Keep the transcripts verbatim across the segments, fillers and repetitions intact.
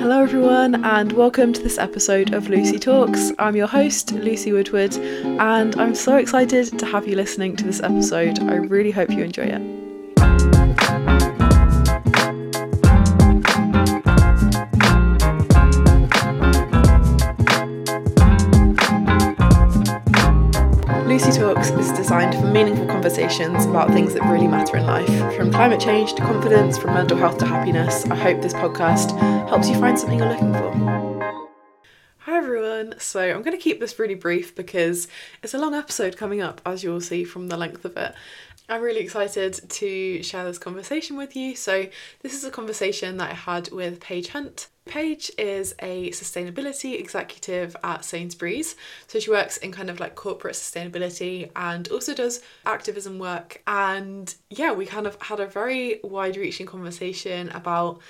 Hello everyone and welcome to this episode of Lucy Talks. I'm your host, Lucy Woodward, and I'm so excited to have you listening to this episode. I really hope you enjoy it. Lucy Talks is designed for meaningful conversations about things that really matter in life. From climate change to confidence, from mental health to happiness, I hope this podcast helps you find something you're looking for. Hi everyone, so I'm going to keep this really brief because it's a long episode coming up, as you'll see from the length of it. I'm really excited to share this conversation with you. So this is a conversation that I had with Paige Hunt. Paige is a sustainability executive at Sainsbury's. So she works in kind of like corporate sustainability and also does activism work. And yeah, we kind of had a very wide-reaching conversation about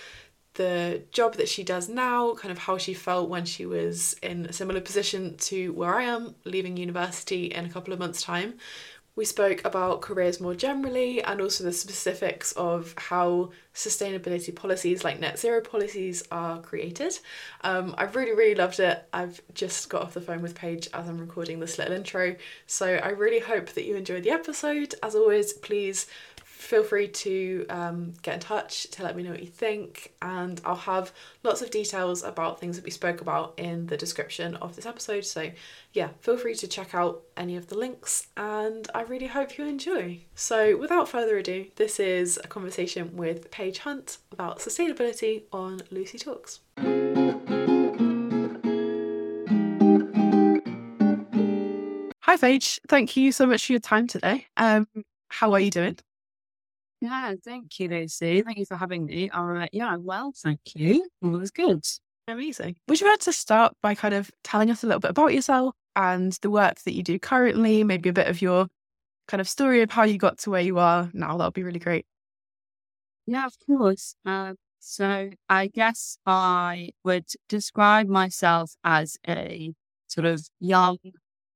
the job that she does now, kind of how she felt when she was in a similar position to where I am, leaving university in a couple of months' time. We spoke about careers more generally and also the specifics of how sustainability policies like net zero policies are created. Um, I've really, really loved it. I've just got off the phone with Paige as I'm recording this little intro. So I really hope that you enjoyed the episode. As always, please feel free to um, get in touch to let me know what you think. And I'll have lots of details about things that we spoke about in the description of this episode. So yeah, feel free to check out any of the links and I really hope you enjoy. So without further ado, this is a conversation with Paige Hunt about sustainability on Lucy Talks. Hi Paige, thank you so much for your time today. Um, how are you doing? Yeah, thank you, Lucy. Thank you for having me. All right, yeah, I'm well, thank you. All was good. Amazing. Would you like to start by kind of telling us a little bit about yourself and the work that you do currently, maybe a bit of your kind of story of how you got to where you are now? That would be really great. Yeah, of course. Uh, so I guess I would describe myself as a sort of young,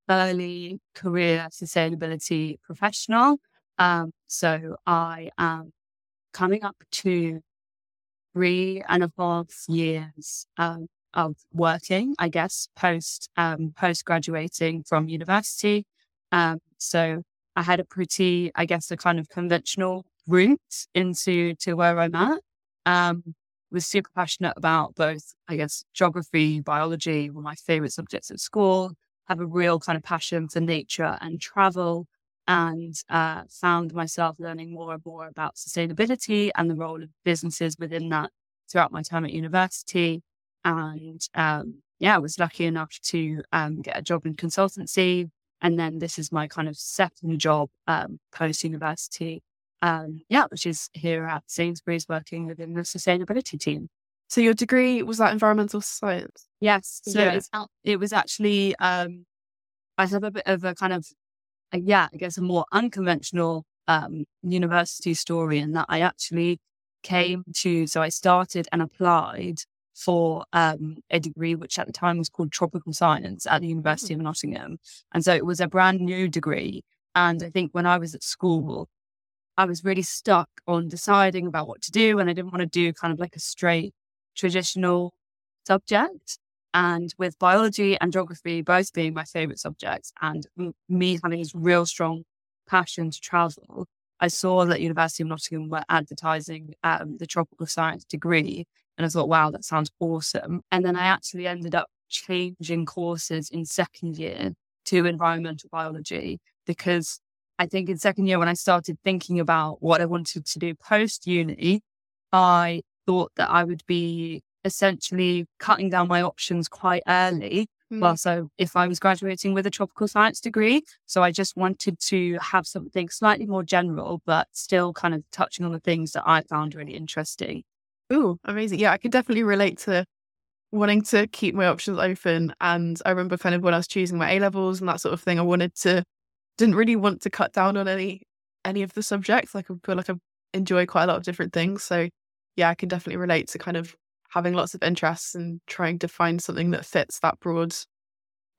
early career sustainability professional. Um, so I am coming up to three and a half years um, of working, I guess, post um, post graduating from university. Um, so I had a pretty, I guess, a kind of conventional route into to where I'm at. Um, was super passionate about both, I guess, geography, biology were my favorite subjects at school. Have a real kind of passion for nature and travel. And uh, found myself learning more and more about sustainability and the role of businesses within that throughout my time at university. And um, yeah, I was lucky enough to um, get a job in consultancy. And then this is my kind of second job um, post-university, um, yeah, which is here at Sainsbury's working within the sustainability team. So your degree, was that environmental science? Yes. So yeah. it, was, it was actually, um, I have a bit of a kind of, yeah, I guess a more unconventional um, university story in that I actually came to, so I started and applied for um, a degree which at the time was called Tropical Science at the University of Nottingham. And so it was a brand new degree. And I think when I was at school, I was really stuck on deciding about what to do. And I didn't want to do kind of like a straight traditional subject. And with biology and geography both being my favourite subjects and m- me having this real strong passion to travel, I saw that University of Nottingham were advertising um, the tropical science degree. And I thought, wow, that sounds awesome. And then I actually ended up changing courses in second year to environmental biology, because I think in second year when I started thinking about what I wanted to do post-uni, I thought that I would be essentially cutting down my options quite early. Mm. Well, so if I was graduating with a tropical science degree, so I just wanted to have something slightly more general, but still kind of touching on the things that I found really interesting. Ooh, amazing. Yeah, I could definitely relate to wanting to keep my options open. And I remember kind of when I was choosing my A-levels and that sort of thing, I wanted to, didn't really want to cut down on any, any of the subjects. Like I feel like I enjoy quite a lot of different things. So yeah, I can definitely relate to kind of having lots of interests and trying to find something that fits that broad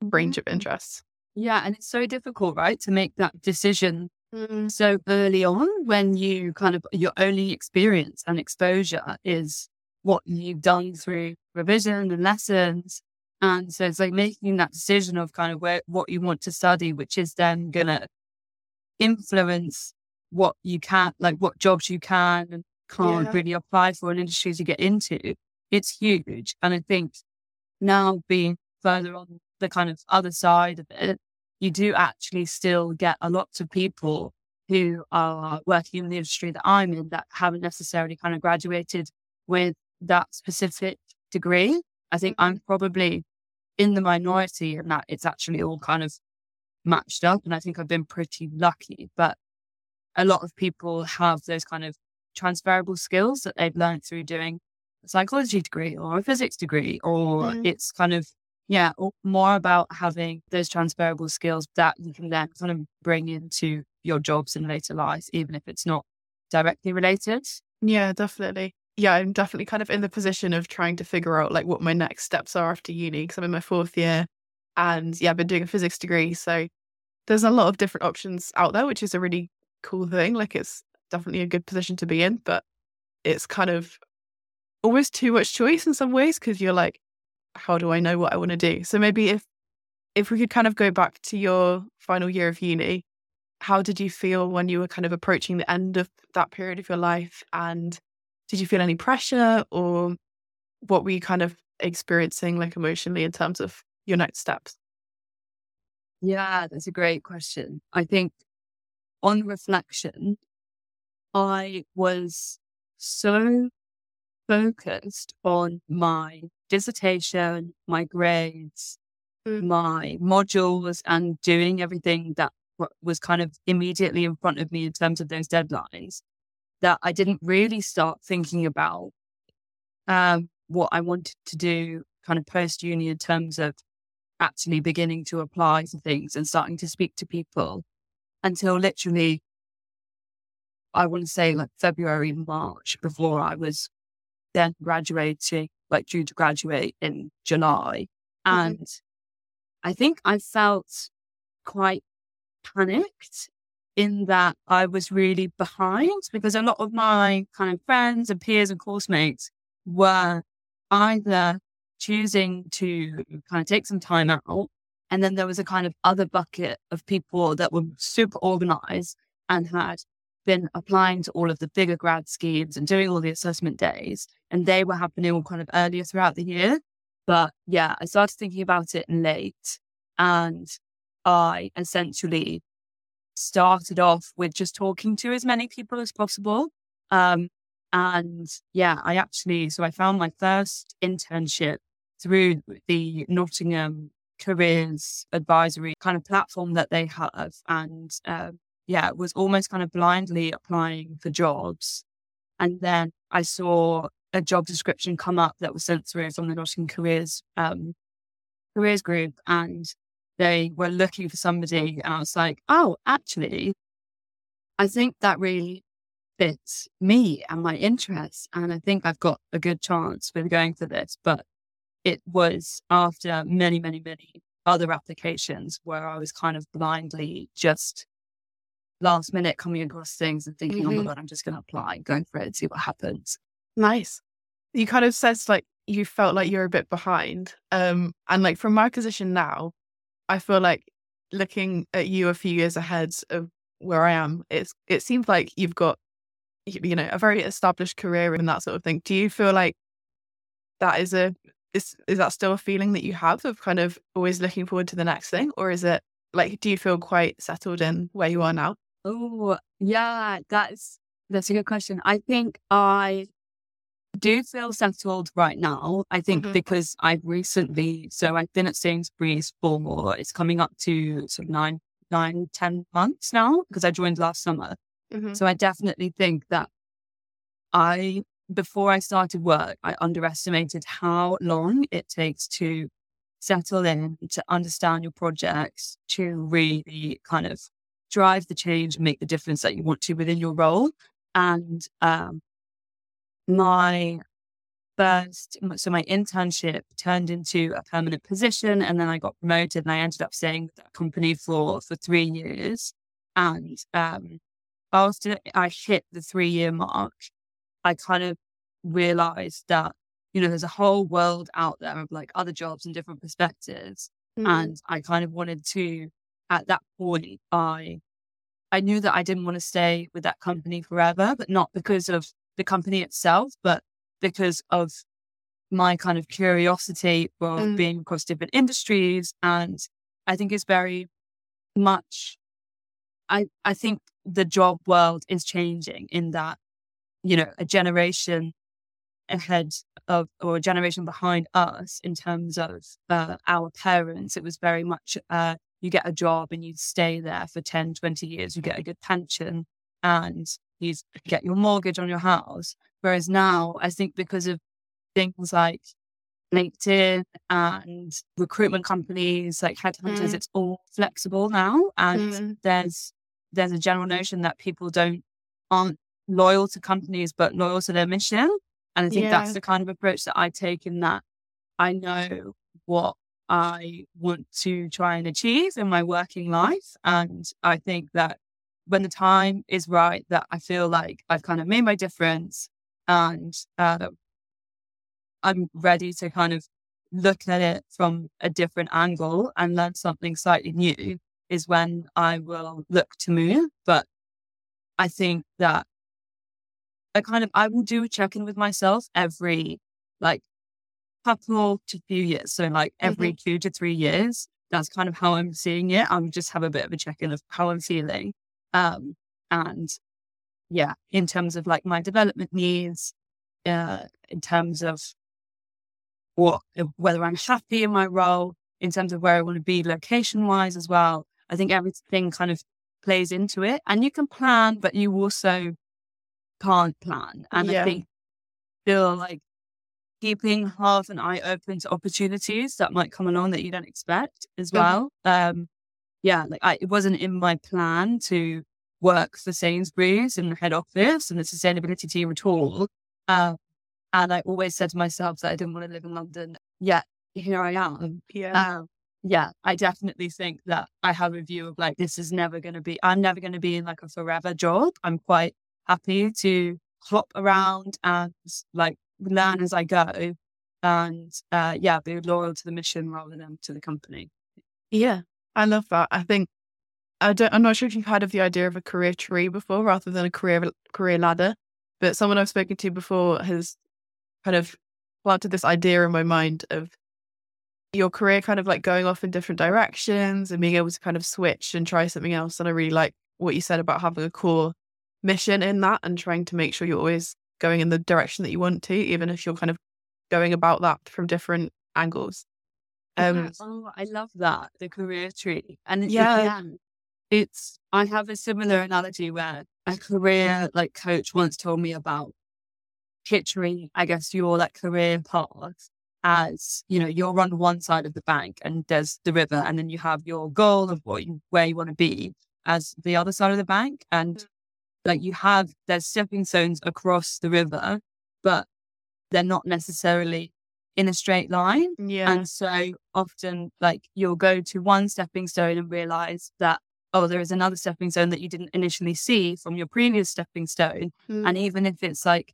range of interests. Yeah, and it's so difficult, right, to make that decision mm. so early on when you kind of, your only experience and exposure is what you've done through revision and lessons. And so it's like making that decision of kind of where, what you want to study, which is then going to influence what you can, like what jobs you can and can't yeah. really apply for and industries you get into. It's huge. And I think now being further on the kind of other side of it, you do actually still get a lot of people who are working in the industry that I'm in that haven't necessarily kind of graduated with that specific degree. I think I'm probably in the minority in that it's actually all kind of matched up. And I think I've been pretty lucky, but a lot of people have those kind of transferable skills that they've learned through doing a psychology degree or a physics degree, or mm. it's kind of, yeah, more about having those transferable skills that you can then kind of bring into your jobs in later life, even if it's not directly related. Yeah, definitely. Yeah, I'm definitely kind of in the position of trying to figure out like what my next steps are after uni, because I'm in my fourth year and yeah, I've been doing a physics degree. So there's a lot of different options out there, which is a really cool thing. Like it's definitely a good position to be in, but it's kind of almost too much choice in some ways because you're like, how do I know what I want to do? So maybe if if we could kind of go back to your final year of uni, how did you feel when you were kind of approaching the end of that period of your life? And did you feel any pressure, or what were you kind of experiencing like emotionally in terms of your next steps? Yeah, that's a great question. I think on reflection, I was so focused on my dissertation, my grades, my modules, and doing everything that was kind of immediately in front of me in terms of those deadlines, that I didn't really start thinking about um, what I wanted to do kind of post-uni in terms of actually beginning to apply for things and starting to speak to people until literally, I want to say like February, March, before I was then graduating, like due to graduate in July. And mm-hmm. I think I felt quite panicked in that I was really behind, because a lot of my kind of friends and peers and coursemates were either choosing to kind of take some time out, and then there was a kind of other bucket of people that were super organized and had been applying to all of the bigger grad schemes and doing all the assessment days, and they were happening all kind of earlier throughout the year. But yeah, I started thinking about it late, and I essentially started off with just talking to as many people as possible. Um, and yeah, I actually, so I found my first internship through the Nottingham Careers Advisory kind of platform that they have. And um, yeah, was almost kind of blindly applying for jobs. And then I saw a job description come up that was sent through from the Nottingham Careers, um, Careers Group. And they were looking for somebody, and I was like, oh, actually, I think that really fits me and my interests, and I think I've got a good chance with going for this. But it was after many, many, many other applications where I was kind of blindly just last minute coming across things and thinking, mm-hmm. oh my God, I'm just going to apply, going for it and see what happens. Nice. You kind of said like you felt like you were a bit behind. Um, and like from my position now, I feel like looking at you a few years ahead of where I am, it's it seems like you've got, you know, a very established career and that sort of thing. Do you feel like that is a, is, is that still a feeling that you have of kind of always looking forward to the next thing? Or is it like, do you feel quite settled in where you are now? Oh, yeah, that's, that's a good question. I think I do feel settled right now, I think, mm-hmm. because I've recently, so I've been at Sainsbury's for, it's coming up to sort of nine, nine, ten months now, because I joined last summer. Mm-hmm. So I definitely think that I, before I started work, I underestimated how long it takes to settle in, to understand your projects, to really kind of drive the change and make the difference that you want to within your role. And, um, My first, so my internship turned into a permanent position, and then I got promoted and I ended up staying with that company for, for three years. And um, after I hit the three year mark, I kind of realized that you know, there's a whole world out there of like other jobs and different perspectives. Mm. And I kind of wanted to, at that point, I I knew that I didn't want to stay with that company forever, but not because of the company itself, but because of my kind of curiosity of mm. being across different industries. And I think it's very much, I, I think the job world is changing in that, you know, a generation ahead of, or a generation behind us in terms of uh, our parents, it was very much, uh, you get a job and you stay there for ten, twenty years, you get a good pension and you get your mortgage on your house. Whereas now, I think because of things like LinkedIn and recruitment companies like headhunters, mm. it's all flexible now. And mm. there's there's a general notion that people don't aren't loyal to companies, but loyal to their mission. And I think yeah. that's the kind of approach that I take, in that I know what I want to try and achieve in my working life. And I think that when the time is right, that I feel like I've kind of made my difference and uh, I'm ready to kind of look at it from a different angle and learn something slightly new, is when I will look to move. But I think that I kind of, I will do a check-in with myself every like couple to few years. So like every mm-hmm. two to three years, that's kind of how I'm seeing it. I'll just have a bit of a check-in of how I'm feeling. Um, and yeah, in terms of like my development needs, uh, in terms of what, whether I'm happy in my role, in terms of where I want to be location wise as well. I think everything kind of plays into it, and you can plan, but you also can't plan. And yeah. I think still like keeping half an eye open to opportunities that might come along that you don't expect as well. Mm-hmm. Um, yeah, like I, it wasn't in my plan to work for Sainsbury's in the head office and the sustainability team at all. Uh, and I always said to myself that I didn't want to live in London. Yet here I am. Yeah. Um, yeah, I definitely think that I have a view of like, this is never going to be, I'm never going to be in like a forever job. I'm quite happy to hop around and like learn as I go. And uh, yeah, be loyal to the mission rather than to the company. Yeah, I love that. I think, I don't, I'm not sure if you've heard of the idea of a career tree before rather than a career career ladder, but someone I've spoken to before has kind of planted this idea in my mind of your career kind of like going off in different directions and being able to kind of switch and try something else. And I really like what you said about having a core mission in that and trying to make sure you're always going in the direction that you want to, even if you're kind of going about that from different angles. Um, oh, I love that, the career tree. And it's yeah. Like, yeah. It's, I have a similar analogy where a career like coach once told me about picturing, I guess, your like career path as, you know, you're on one side of the bank and there's the river, and then you have your goal of what you, where you want to be as the other side of the bank. And like you have, there's stepping stones across the river, but they're not necessarily in a straight line. Yeah. And so often like you'll go to one stepping stone and realize that, oh, there is another stepping stone that you didn't initially see from your previous stepping stone. Mm. And even if it's like,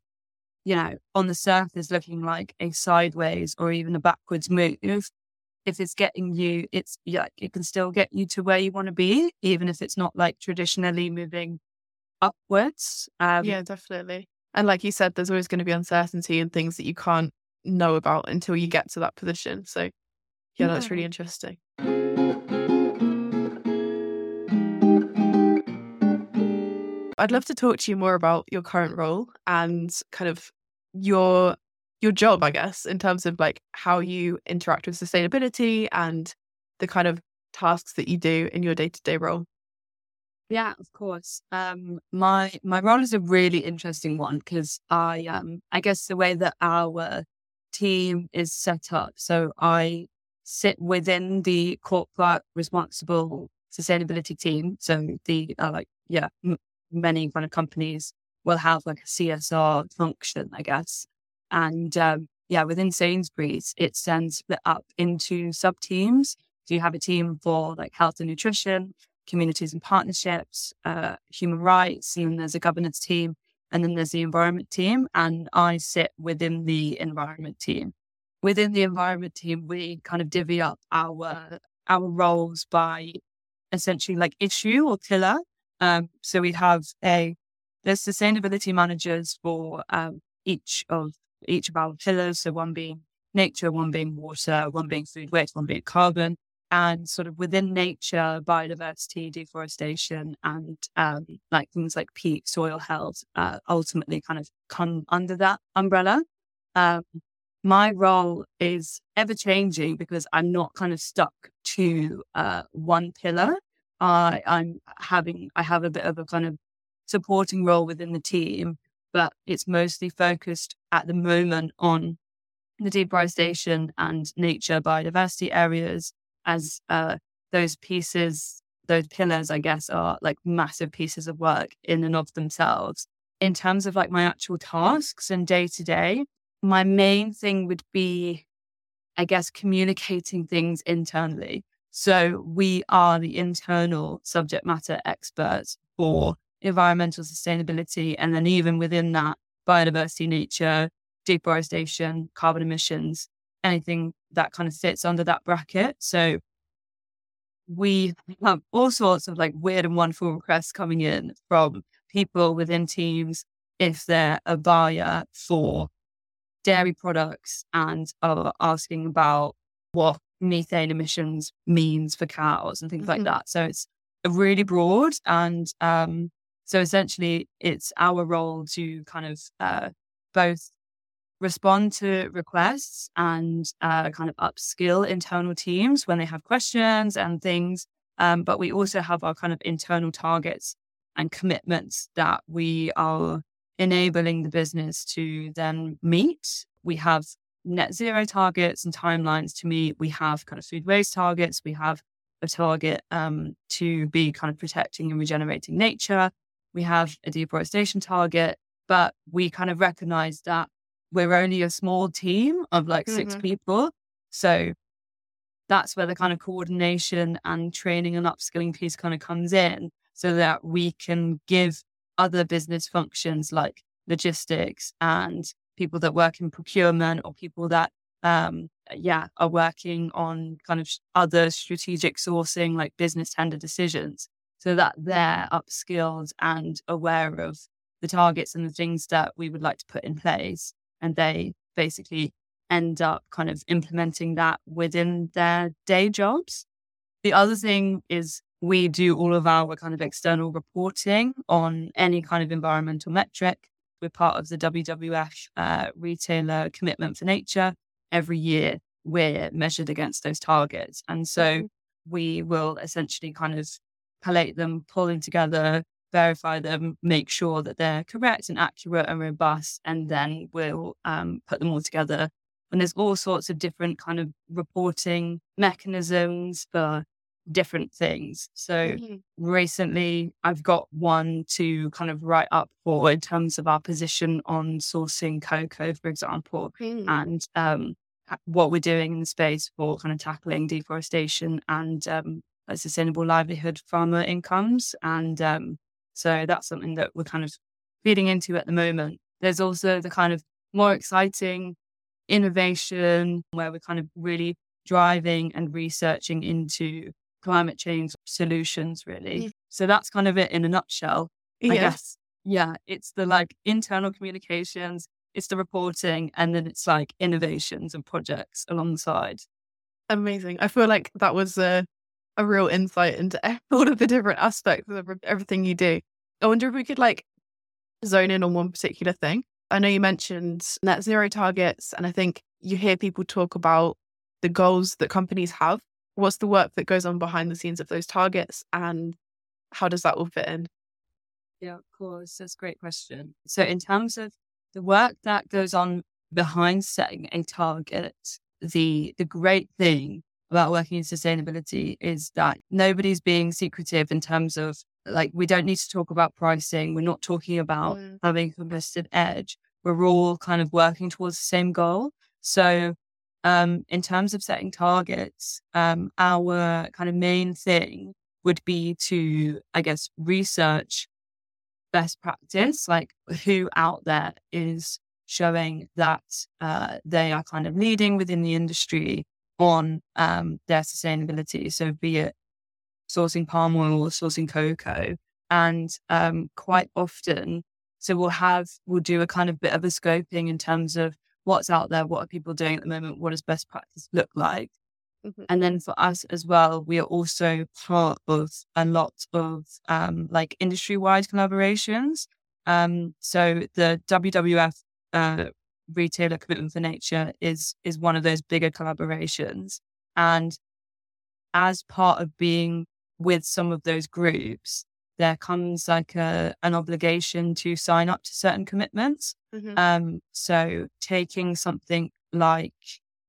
you know, on the surface looking like a sideways or even a backwards move, if it's getting you, it's yeah, it can still get you to where you want to be, even if it's not like traditionally moving upwards. Um, yeah, definitely. And like you said, there's always going to be uncertainty and things that you can't know about until you get to that position. So yeah, yeah. that's really interesting. I'd love to talk to you more about your current role and kind of your your job, I guess, in terms of like how you interact with sustainability and the kind of tasks that you do in your day-to-day role. Yeah, of course. Um, my my role is a really interesting one because I um I guess the way that our team is set up, so I sit within the corporate responsible sustainability team. So the uh, like yeah. M- many kind of companies will have like a C S R function, I guess. And um, yeah, within Sainsbury's, it's then split up into sub teams. So you have a team for like health and nutrition, communities and partnerships, uh, human rights, and then there's a governance team. And then there's the environment team, and I sit within the environment team. Within the environment team, we kind of divvy up our our roles by essentially like issue or pillar. Um, so we have a there's sustainability managers for um, each of each of our pillars. So one being nature, one being water, one being food waste, one being carbon, and sort of within nature, biodiversity, deforestation, and um, like things like peat, soil health, uh, ultimately kind of come under that umbrella. Um, my role is ever changing because I'm not kind of stuck to uh, one pillar. I, I'm having, I have a bit of a kind of supporting role within the team, but it's mostly focused at the moment on the deforestation and nature biodiversity areas, as uh, those pieces, those pillars, I guess, are like massive pieces of work in and of themselves. In terms of like my actual tasks and day to day, my main thing would be, I guess, communicating things internally. So we are the internal subject matter experts for environmental sustainability. And then even within that, biodiversity, nature, deforestation, carbon emissions, anything that kind of fits under that bracket. So we have all sorts of like weird and wonderful requests coming in from people within teams if they're a buyer for dairy products and are asking about what methane emissions means for cows and things mm-hmm. like that. So it's really broad. And um, so essentially it's our role to kind of uh, both respond to requests and uh, kind of upskill internal teams when they have questions and things. Um, but we also have our kind of internal targets and commitments that we are enabling the business to then meet. We have net zero targets and timelines to meet. We have kind of food waste targets. We have a target um, to be kind of protecting and regenerating nature. We have a deforestation target, but we kind of recognize that we're only a small team of like mm-hmm. six people. So that's where the kind of coordination and training and upskilling piece kind of comes in, so that we can give other business functions like logistics and people that work in procurement or people that, um, yeah, are working on kind of other strategic sourcing, like business tender decisions, so that they're upskilled and aware of the targets and the things that we would like to put in place. And they basically end up kind of implementing that within their day jobs. The other thing is we do all of our kind of external reporting on any kind of environmental metric. We're part of the W W F uh, retailer commitment for nature. Every year we're measured against those targets. And so we will essentially kind of collate them, pull them together, verify them, make sure that they're correct and accurate and robust, and then we'll um, put them all together. And there's all sorts of different kind of reporting mechanisms for different things. So mm-hmm. recently I've got one to kind of write up for in terms of our position on sourcing cocoa, for example, mm. and um, what we're doing in the space for kind of tackling deforestation and um, sustainable livelihood farmer incomes. And um, so that's something that we're kind of feeding into at the moment. There's also the kind of more exciting innovation where we're kind of really driving and researching into climate change solutions, really. Yeah. So that's kind of it in a nutshell, yes. I guess. Yeah, it's the like internal communications, it's the reporting, and then it's like innovations and projects alongside. Amazing. I feel like that was a, a real insight into all of the different aspects of everything you do. I wonder if we could like zone in on one particular thing. I know you mentioned net zero targets, and I think you hear people talk about the goals that companies have. What's the work that goes on behind the scenes of those targets, and how does that all fit in? Yeah, of course. That's a great question. So in terms of the work that goes on behind setting a target, the the great thing about working in sustainability is that nobody's being secretive in terms of like, we don't need to talk about pricing. We're not talking about mm. having a competitive edge. We're all kind of working towards the same goal. So Um, in terms of setting targets, um, our kind of main thing would be to, I guess, research best practice, like who out there is showing that uh, they are kind of leading within the industry on um, their sustainability. So be it sourcing palm oil or sourcing cocoa. And um, quite often, so we'll have, we'll do a kind of bit of a scoping in terms of what's out there, what are people doing at the moment, what does best practice look like? Mm-hmm. And then for us as well, we are also part of a lot of um, like industry-wide collaborations. Um, so the W W F uh, Retailer Commitment for Nature is is one of those bigger collaborations. And as part of being with some of those groups, there comes like a, an obligation to sign up to certain commitments. Mm-hmm. Um, so taking something like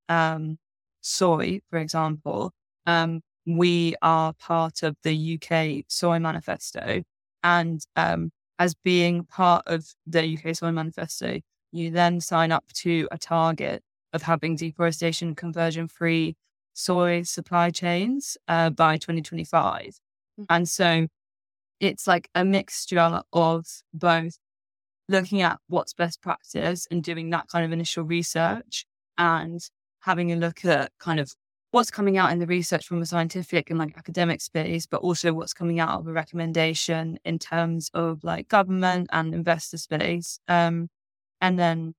um, soy, for example, um, we are part of the U K Soy Manifesto. And um, as being part of the U K Soy Manifesto, you then sign up to a target of having deforestation conversion-free soy supply chains uh, by twenty twenty-five. Mm-hmm. And so it's like a mixture of both looking at what's best practice and doing that kind of initial research and having a look at kind of what's coming out in the research from a scientific and like academic space, but also what's coming out of a recommendation in terms of like government and investor space. Um, and then,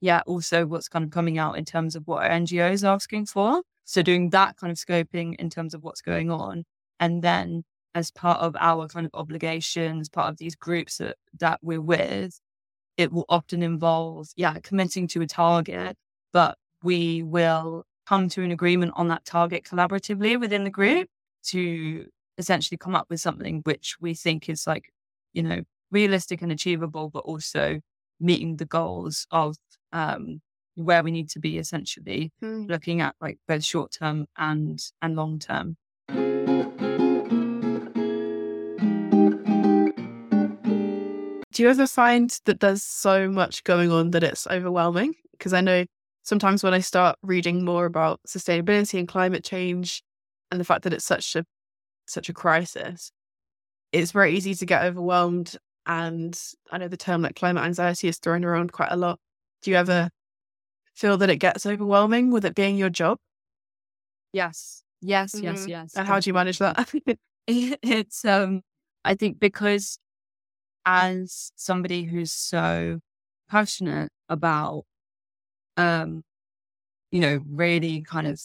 yeah, also what's kind of coming out in terms of what our N G Os are asking for. So doing that kind of scoping in terms of what's going on. And then as part of our kind of obligations, part of these groups that, that we're with, it will often involve, yeah, committing to a target, but we will come to an agreement on that target collaboratively within the group to essentially come up with something which we think is like, you know, realistic and achievable, but also meeting the goals of um, where we need to be, essentially mm. looking at like both short term and and long term. Do you ever find that there's so much going on that it's overwhelming? Because I know sometimes when I start reading more about sustainability and climate change and the fact that it's such a such a crisis, it's very easy to get overwhelmed. And I know the term like climate anxiety is thrown around quite a lot. Do you ever feel that it gets overwhelming with it being your job? Yes, yes, mm-hmm. yes, yes. And how do you manage that? It's, um, I think because as somebody who's so passionate about, um, you know, really kind of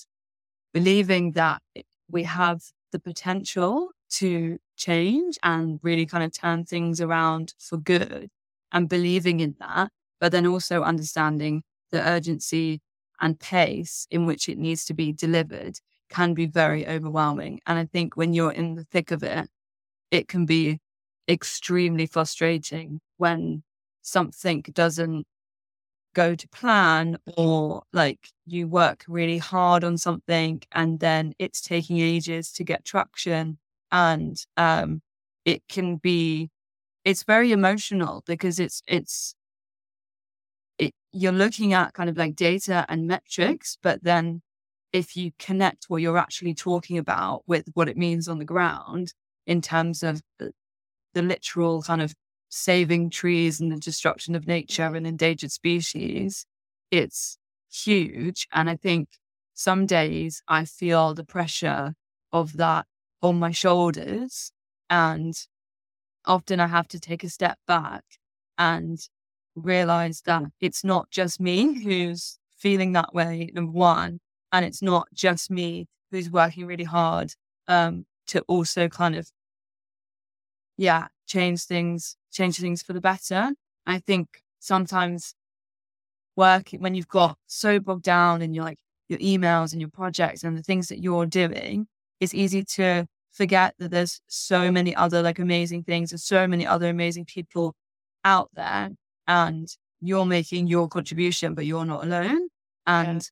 believing that we have the potential to change and really kind of turn things around for good and believing in that, but then also understanding the urgency and pace in which it needs to be delivered can be very overwhelming. And I think when you're in the thick of it, it can be extremely frustrating when something doesn't go to plan, or like you work really hard on something and then it's taking ages to get traction. And um, it can be, it's very emotional because it's, it's, it, you're looking at kind of like data and metrics, but then if you connect what you're actually talking about with what it means on the ground in terms of the, the literal kind of saving trees and the destruction of nature and endangered species, it's huge. And I think some days I feel the pressure of that on my shoulders, and often I have to take a step back and realize that it's not just me who's feeling that way, number one, and it's not just me who's working really hard um, to also kind of, yeah, change things, change things for the better. I think sometimes work, when you've got so bogged down in your like your emails and your projects and the things that you're doing, it's easy to forget that there's so many other like amazing things and so many other amazing people out there, and you're making your contribution, but you're not alone. And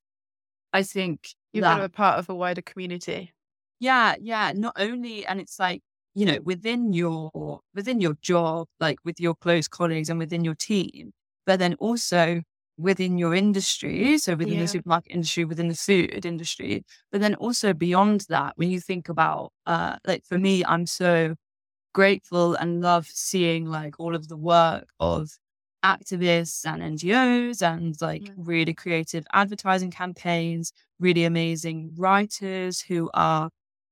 yeah. I think you're kind of a part of a wider community. Yeah. Yeah. Not only, and it's like, you know, within your, within your job, like with your close colleagues and within your team, but then also within your industry, so within yeah. the supermarket industry, within the food industry, but then also beyond that, when you think about, uh, like for me, I'm so grateful and love seeing like all of the work of activists and N G Os and like yeah. really creative advertising campaigns, really amazing writers who are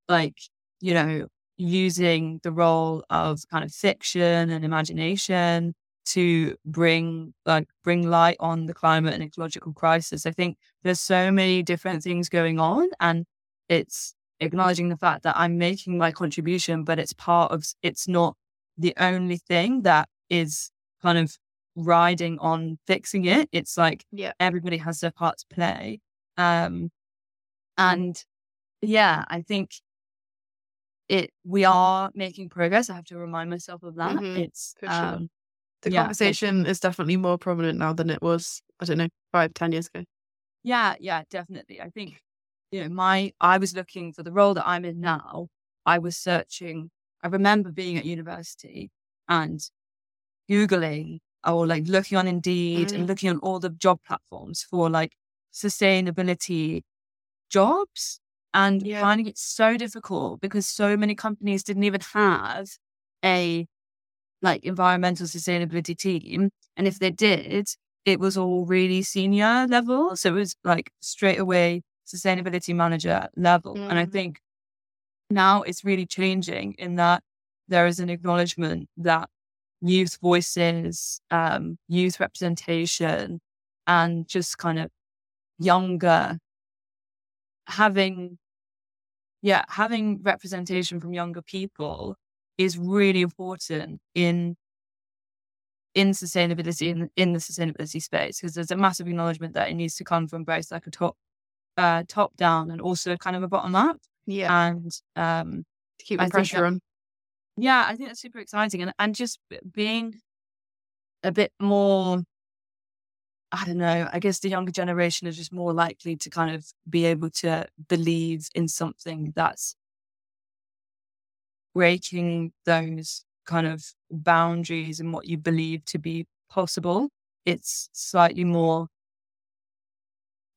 like, you know, using the role of kind of fiction and imagination to bring like bring light on the climate and ecological crisis. I think there's so many different things going on, and it's acknowledging the fact that I'm making my contribution, but it's part of, it's not the only thing that is kind of riding on fixing it. It's like yeah. everybody has their part to play. Um, and yeah, I think it, we are making progress. I have to remind myself of that. Mm-hmm, it's, for sure. um, The yeah, conversation is definitely more prominent now than it was, I don't know, five, ten years ago. Yeah, yeah, definitely. I think, you know, my, I was looking for the role that I'm in now. I was searching, I remember being at university and Googling or like looking on Indeed mm. and looking on all the job platforms for like sustainability jobs and yeah. finding it so difficult because so many companies didn't even have a like environmental sustainability team, and if they did, it was all really senior level, so it was like straight away sustainability manager level. Mm-hmm. And I think now it's really changing in that there is an acknowledgement that youth voices, um, youth representation, and just kind of younger having, yeah, having representation from younger people is really important in in sustainability, in, in the sustainability space, because there's a massive acknowledgement that it needs to come from both like a top uh, top down and also kind of a bottom up. Yeah, and um, to keep the I pressure that, on. Yeah, I think that's super exciting, and and just being a bit more. I don't know. I guess the younger generation is just more likely to kind of be able to believe in something that's breaking those kind of boundaries and what you believe to be possible. It's slightly more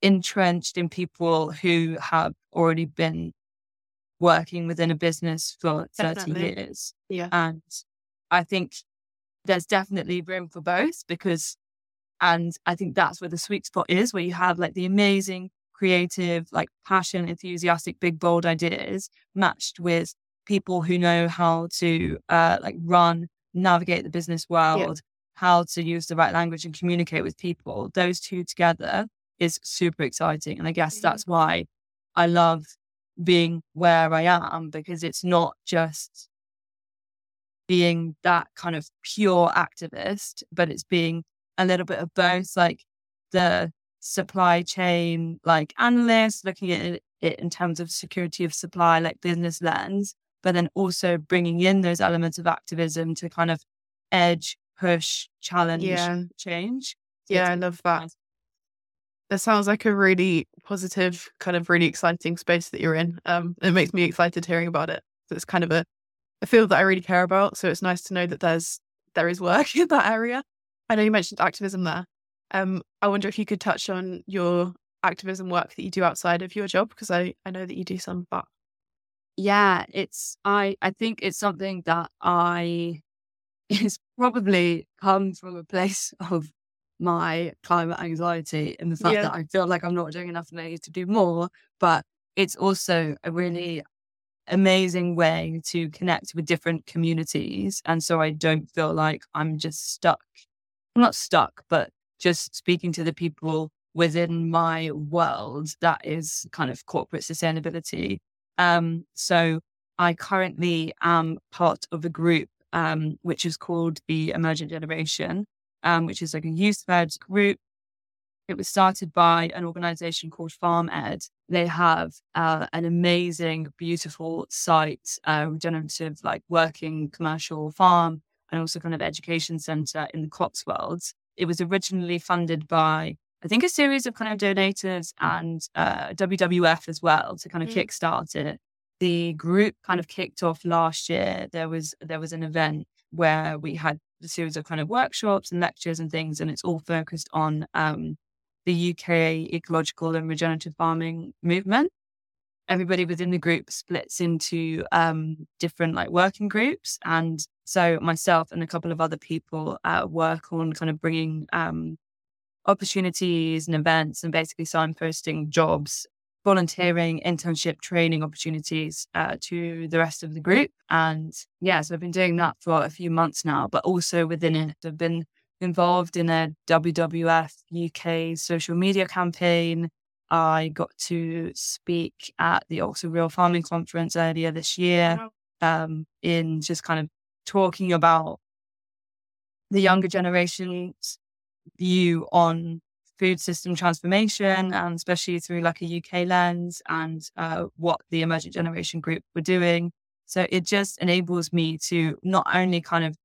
entrenched in people who have already been working within a business for definitely. thirty years. Yeah. And I think there's definitely room for both because, and I think that's where the sweet spot is, where you have like the amazing, creative, like passion, enthusiastic, big, bold ideas matched with people who know how to uh, like run, navigate the business world, yeah. how to use the right language and communicate with people. Those two together is super exciting. And I guess mm-hmm. that's why I love being where I am, because it's not just being that kind of pure activist, but it's being a little bit of both, like the supply chain, like analyst, looking at it, it in terms of security of supply, like business lens, but then also bringing in those elements of activism to kind of edge, push, challenge, yeah. change. So yeah, I love that. Nice. That sounds like a really positive, kind of really exciting space that you're in. Um, it makes me excited hearing about it. So it's kind of a, a field that I really care about. So it's nice to know that there's there is work in that area. I know you mentioned activism there. Um, I wonder if you could touch on your activism work that you do outside of your job, because I, I know that you do some of that. Yeah, it's I, I think it's something that I it's probably come from a place of my climate anxiety and the fact yeah. that I feel like I'm not doing enough and I need to do more. But it's also a really amazing way to connect with different communities. And so I don't feel like I'm just stuck. I'm not stuck, but just speaking to the people within my world that is kind of corporate sustainability. Um, so I currently am part of a group um, which is called the Emergent Generation, um, which is like a youth-led group. It was started by an organization called Farm Ed. They have uh, an amazing, beautiful site, uh, regenerative, like working commercial farm, and also kind of education centre in the Cotswolds. It was originally funded by, I think, a series of kind of donors and uh, W W F as well to kind of mm. kickstart it. The group kind of kicked off last year. There was there was an event where we had a series of kind of workshops and lectures and things, and it's all focused on um, the U K ecological and regenerative farming movement. everybody within the group splits into um, different like working groups. And so myself and a couple of other people uh, work on kind of bringing um, opportunities and events and basically signposting jobs, volunteering, internship, training opportunities uh, to the rest of the group. And yeah, so I've been doing that for a few months now, but also within it, I've been involved in a W W F U K social media campaign. I got to speak at the Oxford Real Farming Conference earlier this year um, in just kind of talking about the younger generation's view on food system transformation, and especially through like a U K lens, and uh, what the Emergent Generation group were doing. So it just enables me to not only kind of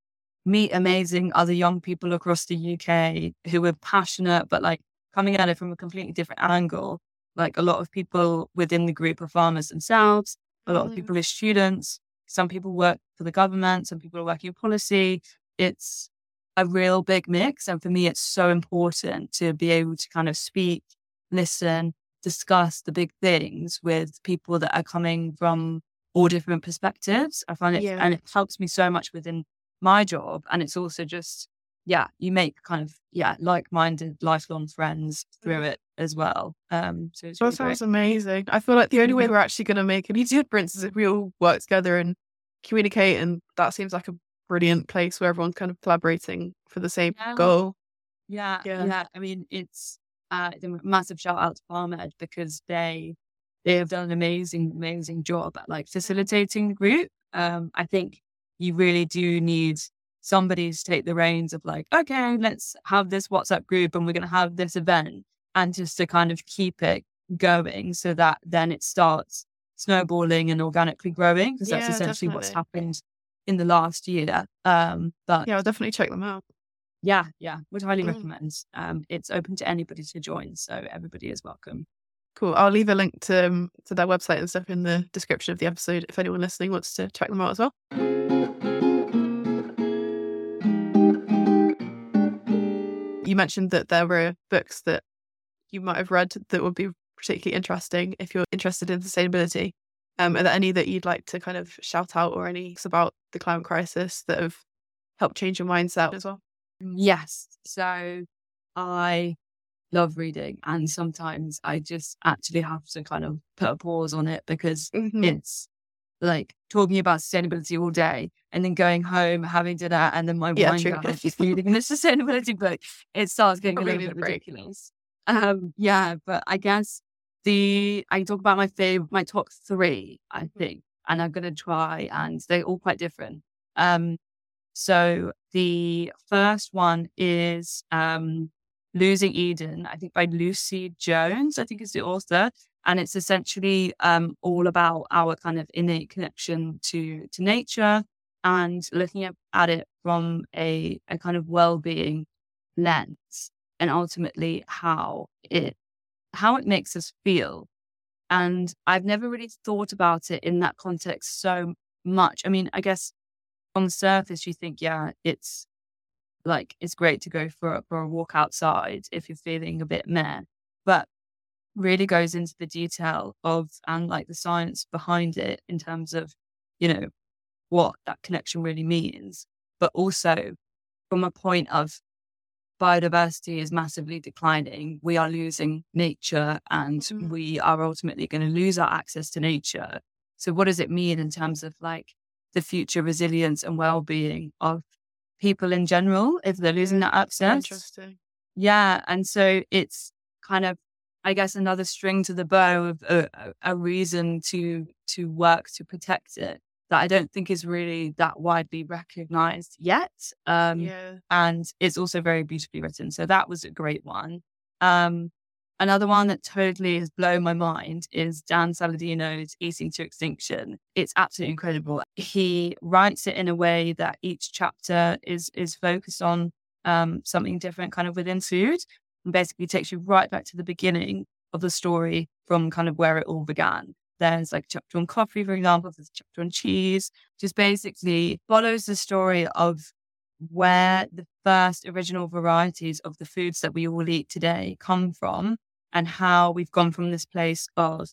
meet amazing other young people across the U K who are passionate, but like coming at it from a completely different angle. Like a lot of people within the group are farmers themselves. A lot of people are students. Some people work for the government. Some people are working in policy. It's a real big mix. And for me, it's so important to be able to kind of speak, listen, discuss the big things with people that are coming from all different perspectives. I find it, yeah. and it helps me so much within my job. And it's also just, yeah, you make kind of, yeah, like-minded, lifelong friends through it as well. Um, so it's really that sounds great. Amazing. I feel like the only way we're actually going to make any difference is if we all work together and communicate. And that seems like a brilliant place where everyone's kind of collaborating for the same yeah. goal. Yeah, yeah, yeah. I mean, it's, uh, it's a massive shout out to Farm Ed, because they they have done an amazing, amazing job at like facilitating the group. Um, I think you really do need somebody to take the reins of like, okay, let's have this WhatsApp group and we're going to have this event, and just to kind of keep it going so that then it starts snowballing and organically growing, because yeah, that's essentially definitely. what's happened in the last year. Um, but yeah, I'll definitely check them out. Yeah, yeah, would highly mm. recommend. Um, it's open to anybody to join, so everybody is welcome. Cool. I'll leave a link to um, to their website and stuff in the description of the episode if anyone listening wants to check them out as well. You mentioned that there were books that you might have read that would be particularly interesting if you're interested in sustainability. Um, are there any that you'd like to kind of shout out, or any about the climate crisis that have helped change your mindset as well? Yes. So I love reading, and sometimes I just actually have to kind of put a pause on it, because mm-hmm. it's like talking about sustainability all day and then going home, having dinner, and then my yeah, wine guy is reading the sustainability book. It starts getting Probably a little bit ridiculous. Um, yeah, but I guess the, I can talk about my fav- my top three, I think, and I'm going to try, and they're all quite different. Um, so the first one is um, Losing Eden, I think by Lucy Jones, I think is the author. And it's essentially um, all about our kind of innate connection to to nature, and looking at, at it from a, a kind of well-being lens, and ultimately how it how it makes us feel. And I've never really thought about it in that context so much. I mean, I guess on the surface you think, yeah, it's like it's great to go for a, for a walk outside if you're feeling a bit meh, but really goes into the detail of, and like the science behind it in terms of, you know, what that connection really means, but also from a point of biodiversity is massively declining. We are losing nature, and mm-hmm. we are ultimately going to lose our access to nature. So what does it mean in terms of like the future resilience and well-being of people in general if they're losing that access? Interesting. Yeah. And so it's kind of, I guess, another string to the bow of a, a reason to to work to protect it that I don't think is really that widely recognized yet. Um, yeah. And it's also very beautifully written. So that was a great one. Um, another one that totally has blown my mind is Dan Saladino's Eating to Extinction. It's absolutely incredible. He writes it in a way that each chapter is is focused on um, something different kind of within food. And basically takes you right back to the beginning of the story from kind of where it all began. There's like chapter on coffee, for example, there's chapter on cheese, just basically follows the story of where the first original varieties of the foods that we all eat today come from, and how we've gone from this place of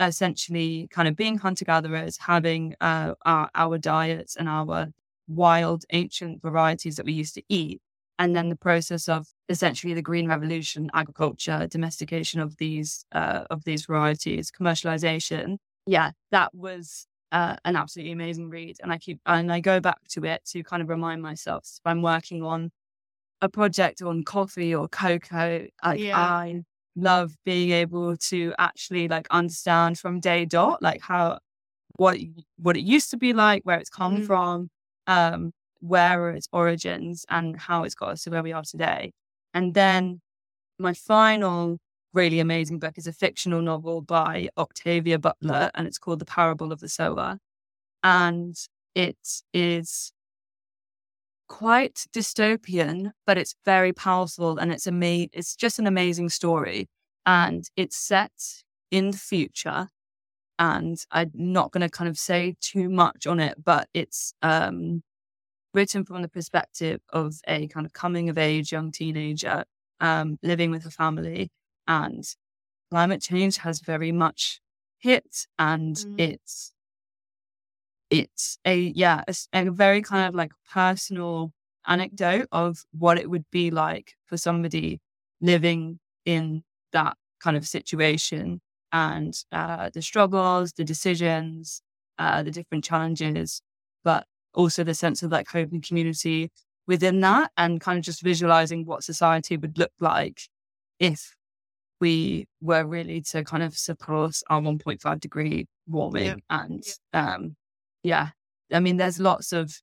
essentially kind of being hunter-gatherers, having uh, our, our diets and our wild ancient varieties that we used to eat. And then the process of essentially the Green Revolution, agriculture, domestication of these uh, of these varieties, commercialization. Yeah, that was uh, an absolutely amazing read, and I keep and I go back to it to kind of remind myself. So if I'm working on a project on coffee or cocoa, like yeah. I love being able to actually like understand from day dot, like how what what it used to be like, where it's come mm. from. Um, where are its origins and how it's got us to where we are today. And then my final really amazing book is a fictional novel by Octavia Butler, and it's called The Parable of the Sower. And it is quite dystopian, but it's very powerful, and it's ama- it's just an amazing story. And it's set in the future, and I'm not going to kind of say too much on it, but it's... um. written from the perspective of a kind of coming-of-age young teenager um, living with a family, and climate change has very much hit, and mm. it's it's a yeah a, a very kind of like personal anecdote of what it would be like for somebody living in that kind of situation, and uh, the struggles, the decisions, uh, the different challenges, but also the sense of like hope and community within that, and kind of just visualizing what society would look like if we were really to kind of surpass our one point five degree warming. Yeah. And yeah. um yeah, I mean, there's lots of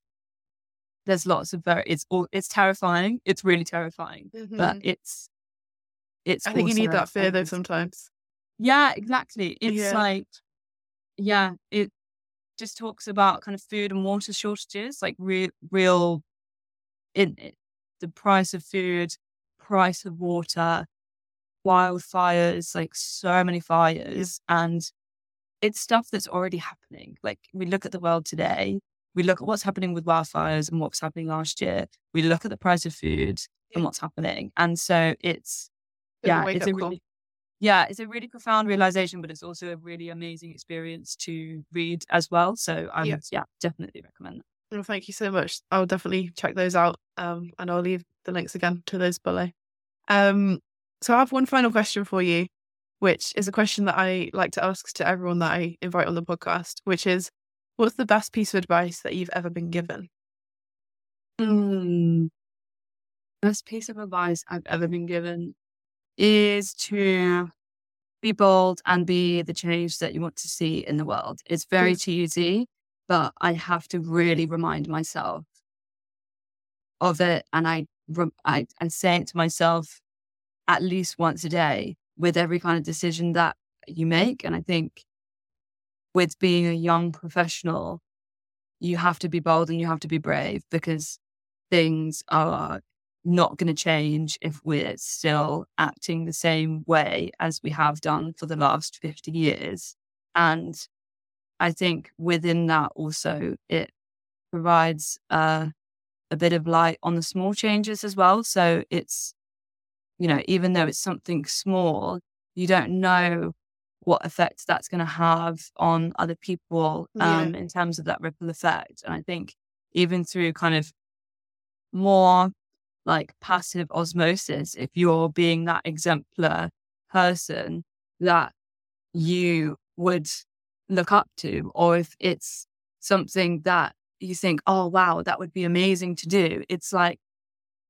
there's lots of very it's all it's terrifying. It's really terrifying, mm-hmm. but it's it's. I think you need that fear though sometimes. Yeah, exactly. It's yeah. like yeah, it. just talks about kind of food and water shortages, like re- real, in it, the price of food, price of water, wildfires, like so many fires. And it's stuff that's already happening. Like we look at the world today, we look at what's happening with wildfires and what's happening last year. We look at the price of food yeah. and what's happening. And so it's, it's yeah, a it's a really... Yeah, it's a really profound realization, but it's also a really amazing experience to read as well. So I yeah. yeah, definitely recommend that. Well, thank you so much. I'll definitely check those out. Um, and I'll leave the links again to those below. Um, so I have one final question for you, which is a question that I like to ask to everyone that I invite on the podcast, which is, what's the best piece of advice that you've ever been given? Mm, best piece of advice I've ever been given is to be bold and be the change that you want to see in the world. It's very cheesy, but I have to really remind myself of it. And I, I, I say it to myself at least once a day with every kind of decision that you make. And I think with being a young professional, you have to be bold and you have to be brave, because things are not going to change if we're still acting the same way as we have done for the last fifty years. And I think within that also, it provides uh, a bit of light on the small changes as well. So it's, you know, even though it's something small, you don't know what effect that's going to have on other people um, yeah. in terms of that ripple effect. And I think even through kind of more like passive osmosis, if you're being that exemplar person that you would look up to, or if it's something that you think, oh, wow, that would be amazing to do, it's like,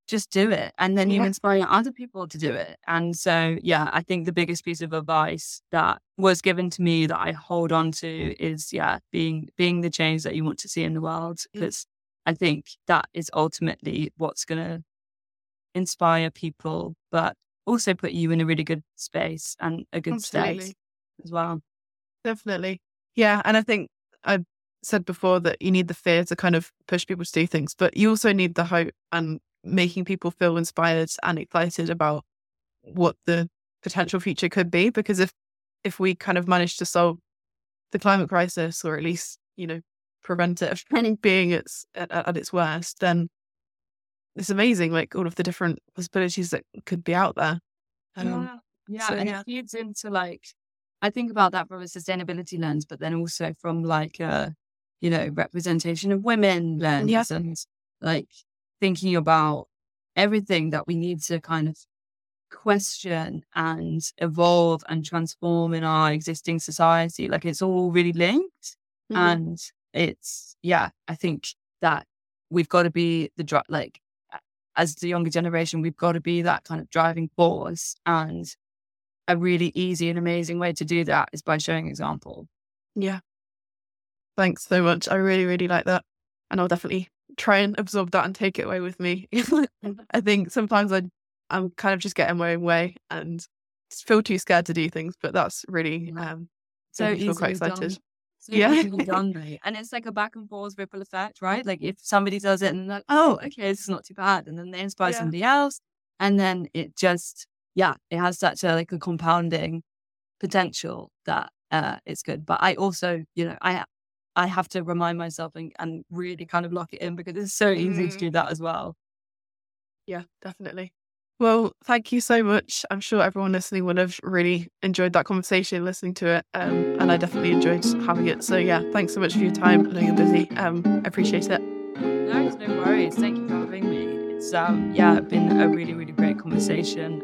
just do it. And then yeah. you inspire other people to do it. And so, yeah, I think the biggest piece of advice that was given to me that I hold on to is, yeah, being being the change that you want to see in the world. Because I think that is ultimately what's going to inspire people, but also put you in a really good space and a good Absolutely. Space as well. Definitely. Yeah. And I think I said before that you need the fear to kind of push people to do things, but you also need the hope and making people feel inspired and excited about what the potential future could be. Because if, if we kind of manage to solve the climate crisis, or at least, you know, prevent it from being its, at, at its worst, then it's amazing, like all of the different possibilities that could be out there. Um, yeah, yeah. So, and yeah. it feeds into like I think about that from a sustainability lens, but then also from like a, you know, representation of women lens, yeah. and like thinking about everything that we need to kind of question and evolve and transform in our existing society. Like it's all really linked. Mm-hmm. And it's, yeah, I think that we've got to be the dri- like as the younger generation, we've got to be that kind of driving force. And a really easy and amazing way to do that is by showing example. Yeah. Thanks so much. I really, really like that. And I'll definitely try and absorb that and take it away with me. I think sometimes I, I'm kind of just getting my own way and feel too scared to do things, but that's really, um, so I feel quite excited. Done. So yeah. Done, right? And it's like a back and forth ripple effect, right? Like if somebody does it and like, oh, okay, this is not too bad. And then they inspire yeah. somebody else. And then it just, yeah, it has such a, like a compounding potential that, uh, it's good. But I also, you know, I, I have to remind myself and, and really kind of lock it in, because it's so easy mm. to do that as well. Yeah, definitely. Well, thank you so much. I'm sure everyone listening will have really enjoyed that conversation, listening to it. Um, and I definitely enjoyed having it. So yeah, thanks so much for your time. I know you're busy. Um, I appreciate it. No, it's no worries. Thank you for having me. It's, um, yeah, been a really, really great conversation.